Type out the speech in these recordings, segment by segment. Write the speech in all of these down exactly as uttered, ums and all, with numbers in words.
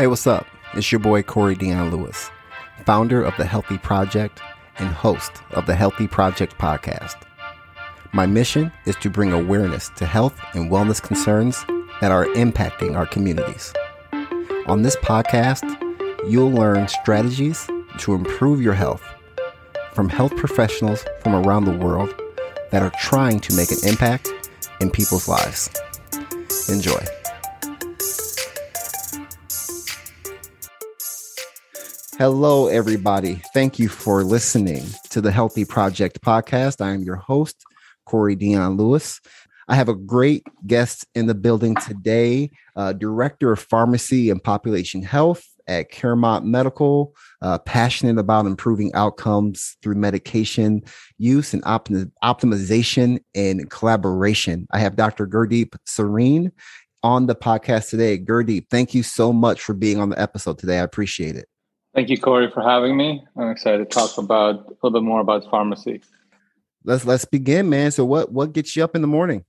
Hey, what's up? It's your boy, Corey Dion Lewis, founder of The Healthy Project and host of The Healthy Project podcast. My mission is to bring awareness to health and wellness concerns that are impacting our communities. On this podcast, you'll learn strategies to improve your health from health professionals from around the world that are trying to make an impact in people's lives. Enjoy. Hello, everybody. Thank you for listening to the Healthy Project podcast. I am your host, Corey Dion Lewis. I have a great guest in the building today, uh, Director of Pharmacy and Population Health at Caremount Medical, uh, passionate about improving outcomes through medication use and op- optimization and collaboration. I have Doctor Gurdeep Sareen on the podcast today. Gurdeep, thank you so much for being on the episode today. I appreciate it. Thank you, Corey, for having me. I'm excited to talk about a little bit more about pharmacy. Let's let's begin, man. So what what gets you up in the morning?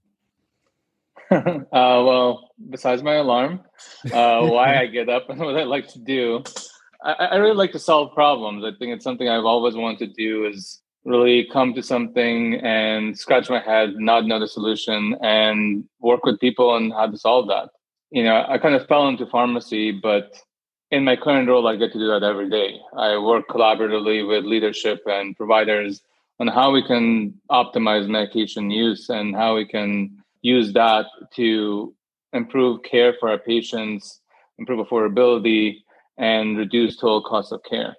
Uh, well, besides my alarm, uh, why I get up and what I like to do, I, I really like to solve problems. I think it's something I've always wanted to do, is really come to something and scratch my head, not know the solution, and work with people on how to solve that. You know, I kind of fell into pharmacy, but in my current role, I get to do that every day. I work collaboratively with leadership and providers on how we can optimize medication use and how we can use that to improve care for our patients, improve affordability, and reduce total cost of care.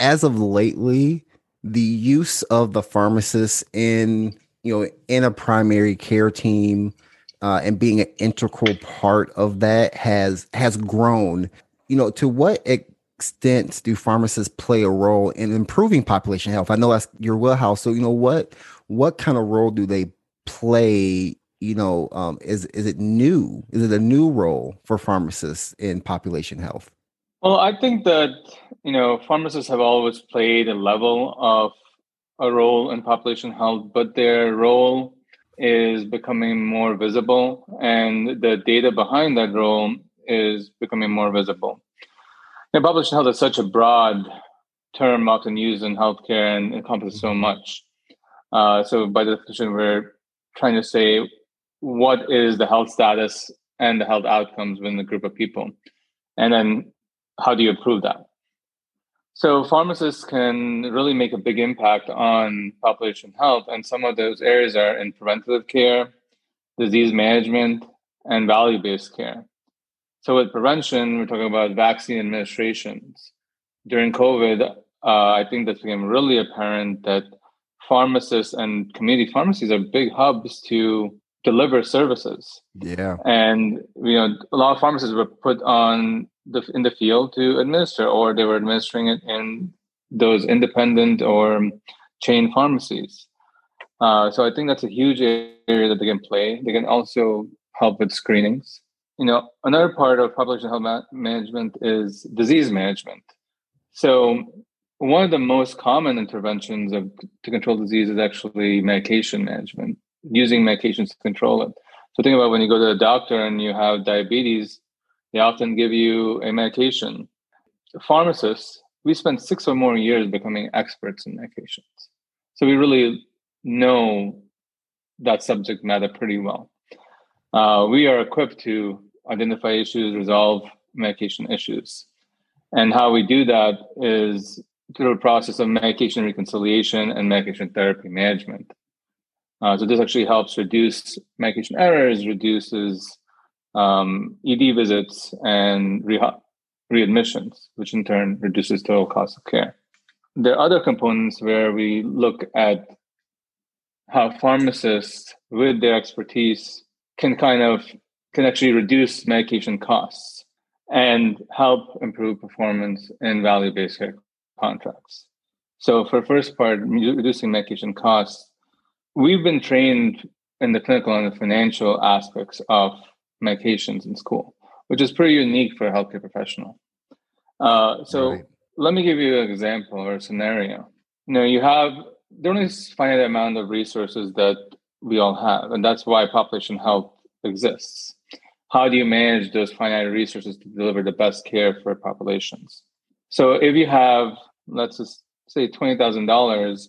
As of lately, the use of the pharmacist in, you know, in a primary care team uh, and being an integral part of that has has grown. You know, to what extent do pharmacists play a role in improving population health? I know that's your wheelhouse. So, you know, what what kind of role do they play? You know, um, is is it new? Is it a new role for pharmacists in population health? Well, I think that, you know, pharmacists have always played a level of a role in population health, but their role is becoming more visible, and the data behind that role is becoming more visible. And population health is such a broad term often used in healthcare and encompasses so much. Uh, so by definition, we're trying to say, what is the health status and the health outcomes within a group of people? And then how do you improve that? So pharmacists can really make a big impact on population health. And some of those areas are in preventative care, disease management, and value-based care. So with prevention, we're talking about vaccine administrations. During COVID, uh, I think that became really apparent that pharmacists and community pharmacies are big hubs to deliver services. Yeah. And, you know, a lot of pharmacists were put on the in the field to administer, or they were administering it in those independent or chain pharmacies. Uh, so I think that's a huge area that they can play. They can also help with screenings. You know, another part of population health ma- management is disease management. So one of the most common interventions of, to control disease is actually medication management, using medications to control it. So think about when you go to the doctor and you have diabetes, they often give you a medication. Pharmacists, we spend six or more years becoming experts in medications. So we really know that subject matter pretty well. Uh, we are equipped to identify issues, resolve medication issues. And how we do that is through a process of medication reconciliation and medication therapy management. Uh, so this actually helps reduce medication errors, reduces um, E D visits and re- readmissions, which in turn reduces total cost of care. There are other components where we look at how pharmacists, with their expertise, can kind of can actually reduce medication costs and help improve performance in value-based care contracts. So for first part, reducing medication costs, we've been trained in the clinical and the financial aspects of medications in school, which is pretty unique for a healthcare professional. Uh, so right. Let me give you an example or a scenario. You know, you have the only finite amount of resources that we all have, and that's why population health exists. how do you manage those finite resources to deliver the best care for populations? So if you have, let's just say twenty thousand dollars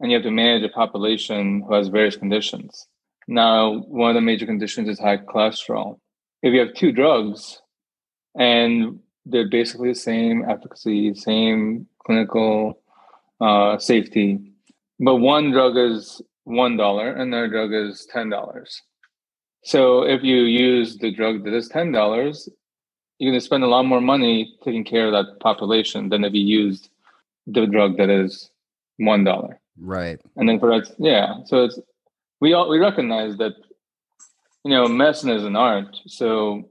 and you have to manage a population who has various conditions. Now, one of the major conditions is high cholesterol. If you have two drugs and they're basically the same efficacy, same clinical uh, safety, but one drug is one dollar and another drug is ten dollars. So if you use the drug that is ten dollars, you're going to spend a lot more money taking care of that population than if you used the drug that is one dollar. Right. And then for that, yeah. So it's we all we recognize that, you know, medicine is an art. So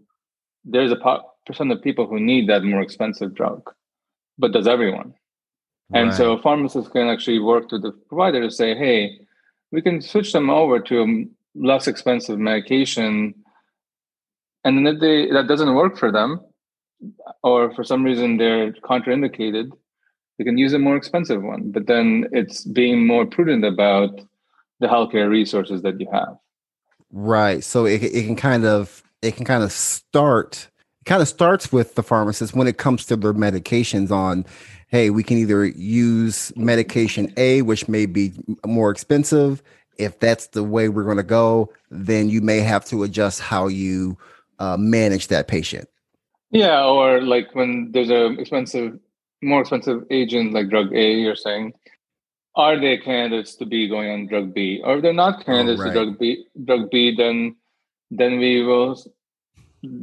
there's a pop, percent of people who need that more expensive drug, but does everyone? Right. And so pharmacists can actually work with the provider to say, hey, we can switch them over to a less expensive medication. And then if they, that doesn't work for them, or for some reason they're contraindicated, they can use a more expensive one. But then it's being more prudent about the healthcare resources that you have. Right. So it it can kind of it can kind of start it kind of starts with the pharmacist when it comes to their medications on, hey, we can either use medication A, which may be more expensive. If that's the way we're going to go, then you may have to adjust how you uh, manage that patient. Yeah, or like when there's a expensive, more expensive agent like drug A, you're saying, are they candidates to be going on drug B? Or if they're not candidates oh, right. to drug B, drug B, then then we will.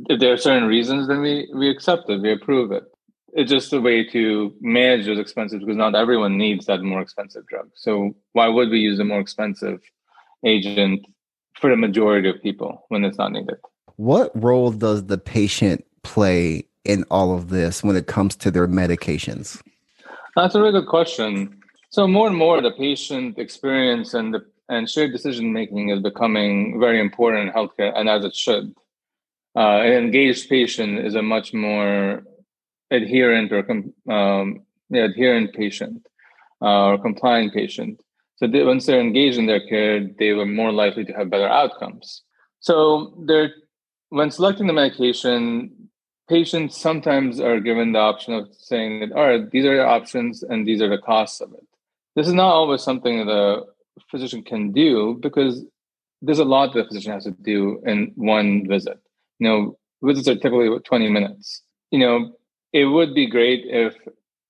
If there are certain reasons, then we we accept it, we approve it. It's just a way to manage those expenses because not everyone needs that more expensive drug. So why would we use a more expensive agent for the majority of people when it's not needed? What role does the patient play in all of this when it comes to their medications? That's a really good question. So more and more, the patient experience and the, and shared decision-making is becoming very important in healthcare, and as it should. Uh, an engaged patient is a much more adherent or um, yeah, adherent patient uh, or compliant patient. So they, once they're engaged in their care, they were more likely to have better outcomes. So they're, when selecting the medication, patients sometimes are given the option of saying that, all right, these are your options and these are the costs of it. This is not always something that the physician can do because there's a lot that the physician has to do in one visit. You know, visits are typically twenty minutes. You know, it would be great if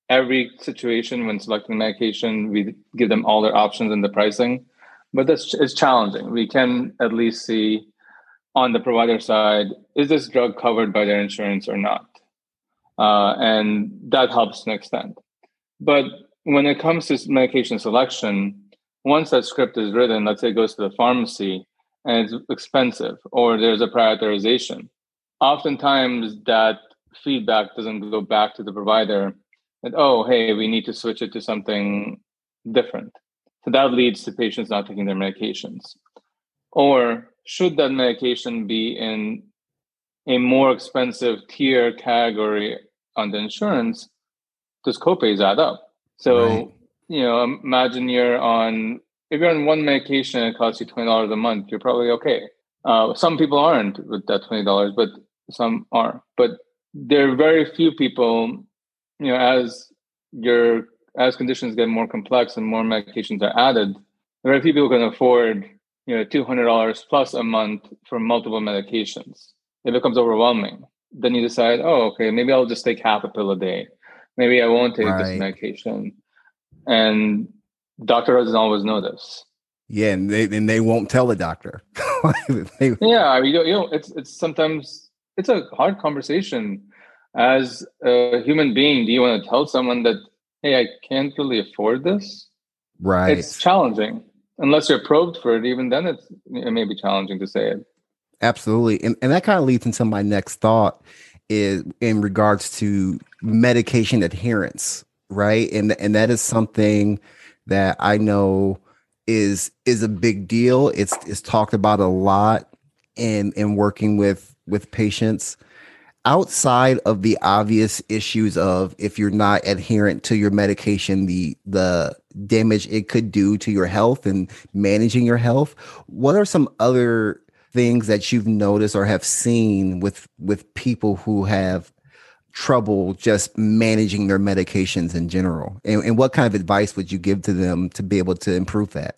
every situation when selecting medication, we give them all their options and the pricing, but that's it's challenging. We can at least see on the provider side, is this drug covered by their insurance or not? Uh, and that helps to an extent. But when it comes to medication selection, once that script is written, let's say it goes to the pharmacy and it's expensive or there's a prioritization, oftentimes that feedback doesn't go back to the provider that, oh, hey, we need to switch it to something different. So that leads to patients not taking their medications. Or should that medication be in a more expensive tier category on the insurance? Does copays add up? So, right. you know, imagine you're on, if you're on one medication and it costs you twenty dollars a month, you're probably okay. Uh, some people aren't with that twenty dollars, but some are. But there are very few people, you know, as your as conditions get more complex and more medications are added, very few people can afford, you know, two hundred dollars plus a month for multiple medications. It becomes overwhelming. Then you decide, oh, okay, maybe I'll just take half a pill a day. Maybe I won't take right. this medication. And doctor doesn't always know this. Yeah, and they and they won't tell the doctor. they, yeah, I mean, you know, it's it's sometimes. It's a hard conversation. As a human being, do you want to tell someone that, hey, I can't really afford this? Right. It's challenging. Unless you're probed for it, even then it's, it may be challenging to say it. Absolutely. And, and that kind of leads into my next thought is in regards to medication adherence, right? And, and that is something that I know is is a big deal. It's it's talked about a lot in, in working with with patients outside of the obvious issues of if you're not adherent to your medication, the the damage it could do to your health and managing your health. What are some other things that you've noticed or have seen with with people who have trouble just managing their medications in general? And, and what kind of advice would you give to them to be able to improve that?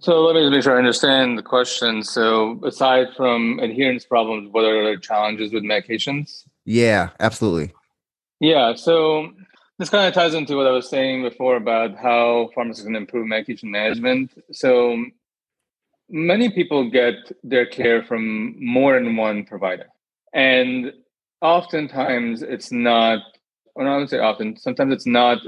So let me just make sure I understand the question. So aside from adherence problems, what are the challenges with medications? Yeah, absolutely. Yeah, so this kind of ties into what I was saying before about how pharmacists can improve medication management. So many people get their care from more than one provider. And oftentimes it's not, or I would say often, sometimes it's not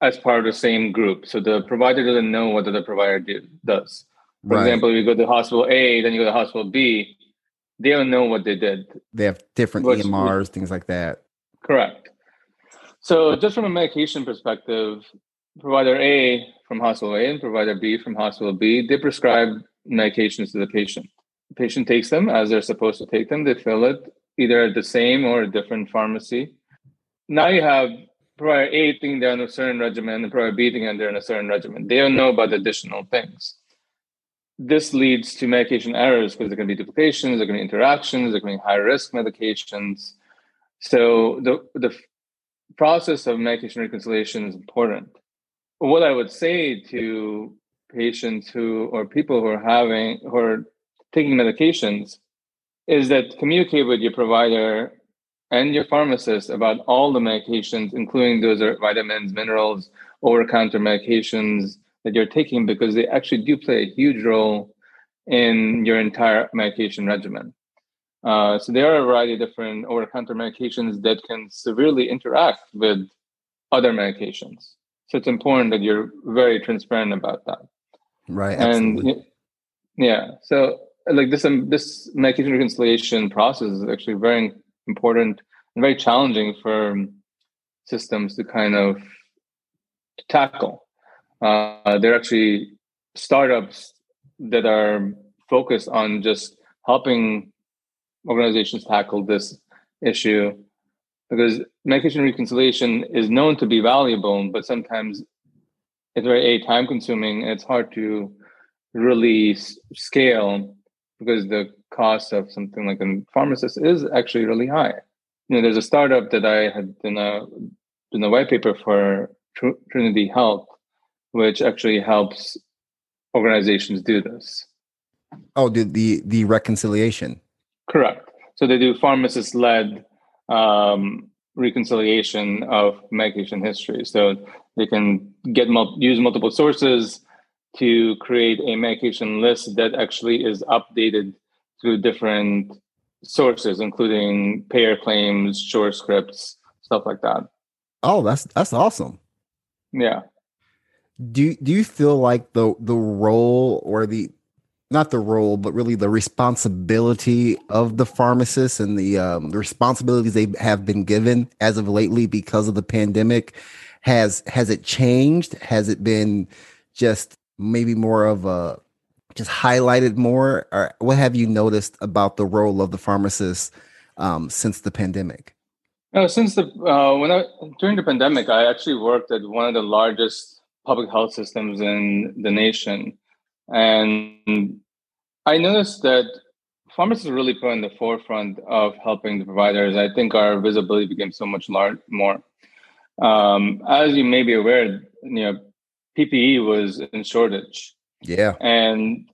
as part of the same group. So the provider doesn't know what the other provider do, does. For right. example, you go to hospital A, then you go to hospital B, they don't know what they did. They have different Which, E M Rs, things like that. Correct. So just from a medication perspective, provider A from hospital A and provider B from hospital B, they prescribe medications to the patient. The patient takes them as they're supposed to take them. They fill it either at the same or a different pharmacy. Now you have provider A thinking they're on a certain regimen and provider B thinking they're on a certain regimen. They don't know about the additional things. This leads to medication errors because there can be duplications, there can be interactions, there can be high-risk medications. So the, the process of medication reconciliation is important. What I would say to patients who or people who are having who are taking medications is that communicate with your provider and your pharmacist about all the medications, including those are vitamins, minerals, over-the-counter medications that you're taking, because they actually do play a huge role in your entire medication regimen. Uh, so there are a variety of different over-the-counter medications that can severely interact with other medications. So it's important that you're very transparent about that. Right. Absolutely. And yeah, so like this, um, this medication reconciliation process is actually very important and very challenging for systems to kind of tackle. Uh, they're actually startups that are focused on just helping organizations tackle this issue, because medication reconciliation is known to be valuable, but sometimes it's very time consuming and it's hard to really s- scale because the cost of something like a pharmacist is actually really high. You know, there's a startup that I had done a, done a white paper for, Tr- Trinity Health, which actually helps organizations do this. Oh, the the, the reconciliation. Correct. So they do pharmacist-led um, reconciliation of medication history. So they can get mul- use multiple sources to create a medication list that actually is updated through different sources, including payer claims, short scripts, stuff like that. Oh, that's that's awesome. Yeah. Do do you feel like the the role or the not the role, but really the responsibility of the pharmacists and the, um, the responsibilities they have been given as of lately because of the pandemic, has has it changed? Has it been just maybe more of a just highlighted more? Or what have you noticed about the role of the pharmacist um, since the pandemic? No, since the uh, when I, during the pandemic, I actually worked at one of the largest public health systems in the nation. And I noticed that pharmacists really put in the forefront of helping the providers. I think our visibility became so much large, more. Um, as you may be aware, you know, P P E was in shortage. Yeah. And,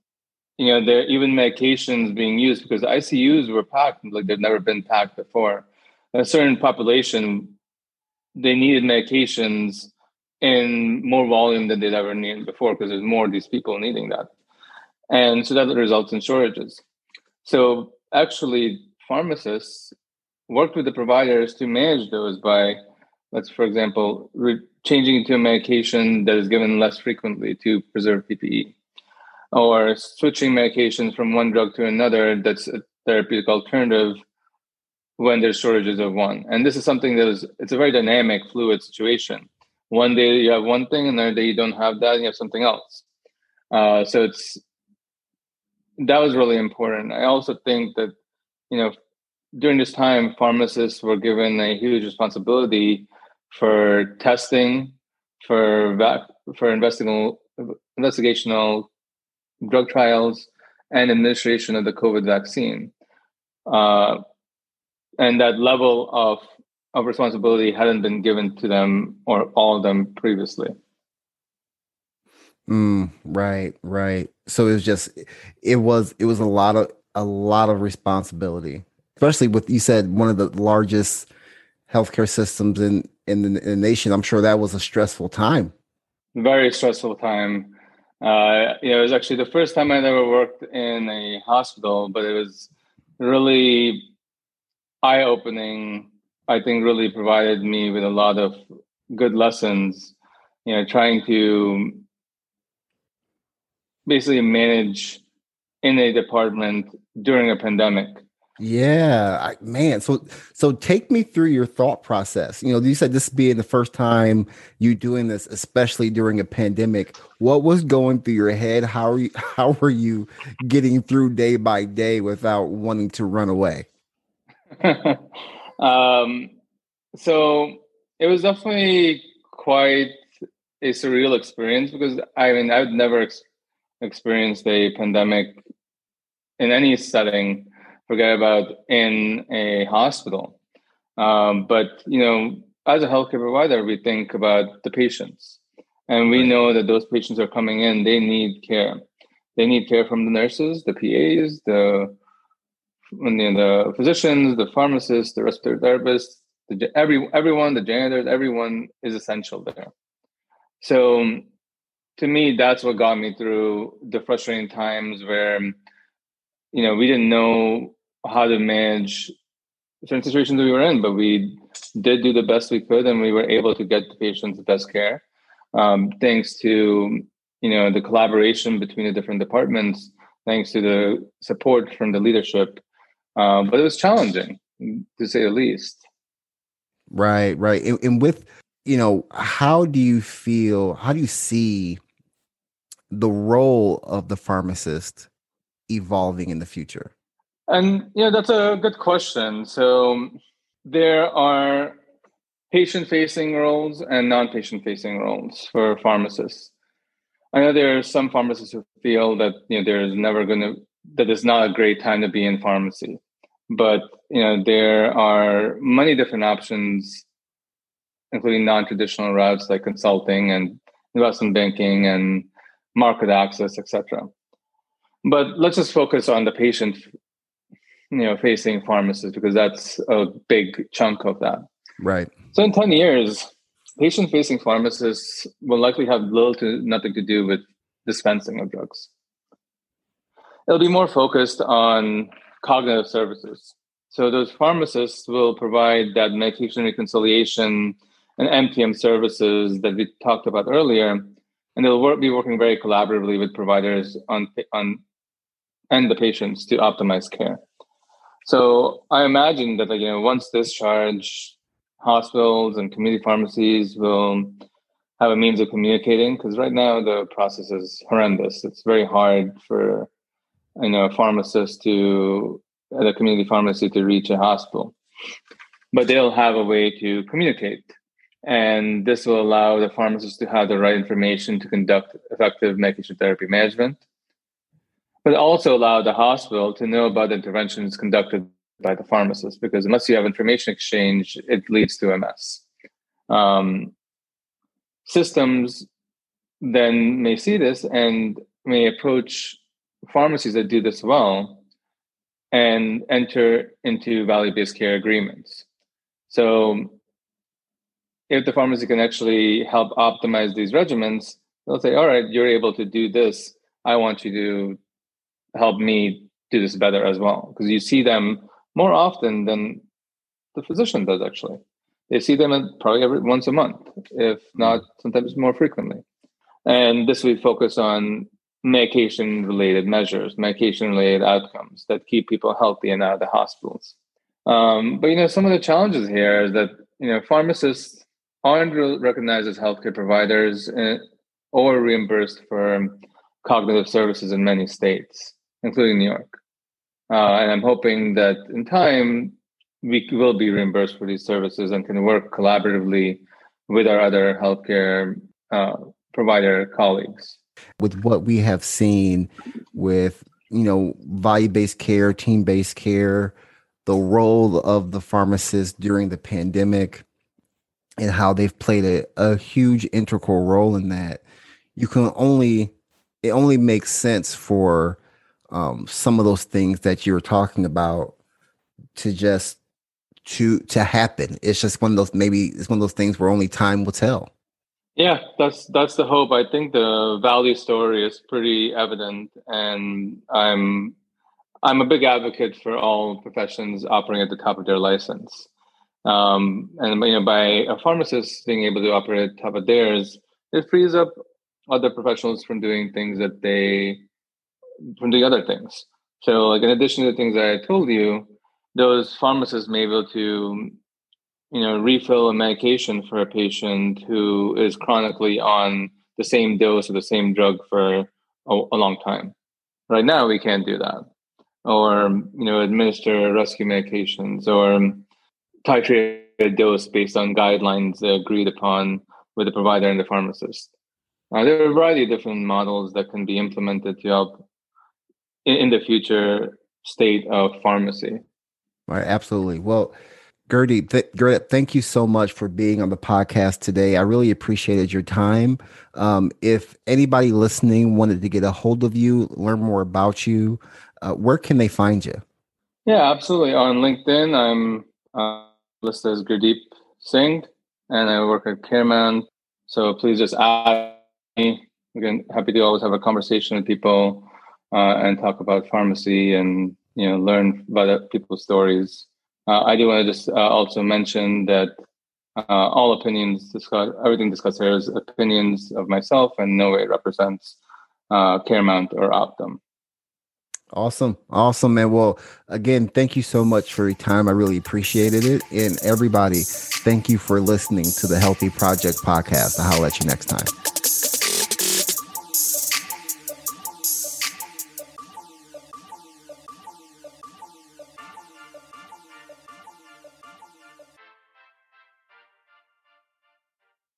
you know, there even medications being used because I C Us were packed like they've never been packed before. A certain population, they needed medications in more volume than they'd ever needed before because there's more of these people needing that. And so that results in shortages. So actually, pharmacists worked with the providers to manage those by, let's, for example, re- changing it to a medication that is given less frequently to preserve P P E, or switching medications from one drug to another that's a therapeutic alternative when there's shortages of one. And this is something that is, it's a very dynamic, fluid situation. One day you have one thing, another day you don't have that, and you have something else. Uh, so it's that was really important. I also think that, you know, during this time, pharmacists were given a huge responsibility for testing, for vac- for investigational investigational drug trials, and administration of the COVID vaccine. Uh, and that level of, of responsibility hadn't been given to them or all of them previously. Mm, right, right. So it was just, it was, it was a lot of, a lot of responsibility, especially with, you said, one of the largest healthcare systems in, in the, in the nation. I'm sure that was a stressful time. Very stressful time. Uh, you know, it was actually the first time I'd ever worked in a hospital, but it was really eye-opening. I think really provided me with a lot of good lessons, you know, trying to basically manage in a department during a pandemic. Yeah, I, man. So, so take me through your thought process. You know, you said this being the first time you doing this, especially during a pandemic. What was going through your head? How are you, how were you getting through day by day without wanting to run away? um, so it was definitely quite a surreal experience because I mean, I've never ex- experienced a pandemic in any setting. Forget about in a hospital. Um, but, you know, as a healthcare provider, we think about the patients. And we know that those patients are coming in, they need care. They need care from the nurses, the P As, the, you know, the physicians, the pharmacists, the respiratory therapists, the, every, everyone, the janitors, everyone is essential there. So to me, that's what got me through the frustrating times where, you know, we didn't know how to manage certain situations that we were in, but we did do the best we could, and we were able to get the patients the best care, um, thanks to, you know, the collaboration between the different departments, thanks to the support from the leadership. Uh, but it was challenging, to say the least. Right, right. And, and with, you know, how do you feel, how do you see the role of the pharmacist evolving in the future? And yeah, that's a good question. So there are patient-facing roles and non-patient-facing roles for pharmacists. I know there are some pharmacists who feel that, you know, there is never going to, that it's not a great time to be in pharmacy. But, you know, there are many different options, including non-traditional routes like consulting and investment banking and market access, et cetera. But let's just focus on the patient, you know, facing pharmacists, because that's a big chunk of that. Right. So in ten years, patient-facing pharmacists will likely have little to nothing to do with dispensing of drugs. It'll be more focused on cognitive services. So those pharmacists will provide that medication reconciliation and M T M services that we talked about earlier, and they'll work, be working very collaboratively with providers on on. and the patients to optimize care. So I imagine that, you know, once discharged, hospitals and community pharmacies will have a means of communicating, because right now the process is horrendous. It's very hard for, you know, a pharmacist to, at a community pharmacy to reach a hospital. But they'll have a way to communicate. And this will allow the pharmacist to have the right information to conduct effective medication therapy management, but also allow the hospital to know about the interventions conducted by the pharmacist, because unless you have information exchange, it leads to a mess. Um, systems then may see this and may approach pharmacies that do this well and enter into value-based care agreements. So if the pharmacy can actually help optimize these regimens, they'll say, all right, you're able to do this. I want you to help me do this better as well. Because you see them more often than the physician does, actually. They see them probably every once a month, if not sometimes more frequently. And this we focus on medication-related measures, medication-related outcomes that keep people healthy and out of the hospitals. Um, but, you know, some of the challenges here is that, you know, pharmacists aren't recognized as healthcare providers or reimbursed for cognitive services in many states, including New York. Uh, and I'm hoping that in time, we will be reimbursed for these services and can work collaboratively with our other healthcare uh, provider colleagues. With what we have seen with you know, value-based care, team-based care, the role of the pharmacist during the pandemic and how they've played a, a huge integral role in that. You can only, it only makes sense for um, some of those things that you were talking about to just, to, to happen. It's just one of those, maybe it's one of those things where only time will tell. Yeah, that's that's the hope. I think the value story is pretty evident, and I'm I'm a big advocate for all professions operating at the top of their license. Um, and you know, by a pharmacist being able to operate at the top of theirs, it frees up other professionals from doing things that they from doing other things. So, like in addition to the things that I told you, those pharmacists may be able to, you know, refill a medication for a patient who is chronically on the same dose or the same drug for a, a long time. Right now, we can't do that. Or, you know, administer rescue medications or titrate a dose based on guidelines agreed upon with the provider and the pharmacist. Uh, there are a variety of different models that can be implemented to help in, in the future state of pharmacy. All right, absolutely. Well, Gurdeep, th- Gurdeep, thank you so much for being on the podcast today. I really appreciated your time. Um, if anybody listening wanted to get a hold of you, learn more about you, uh, where can they find you? Yeah, absolutely. On LinkedIn, I'm uh, listed as Gurdeep Singh, and I work at Caremount. So please just add me. Again, happy to always have a conversation with people uh, and talk about pharmacy and, you know, learn about people's stories. Uh, I do want to just uh, also mention that uh, all opinions discussed, everything discussed here is opinions of myself and no way represents uh, Caremount or Optum. Awesome. Awesome, man. Well, again, thank you so much for your time. I really appreciated it. And everybody, thank you for listening to the Healthy Project podcast. I'll holler at you next time.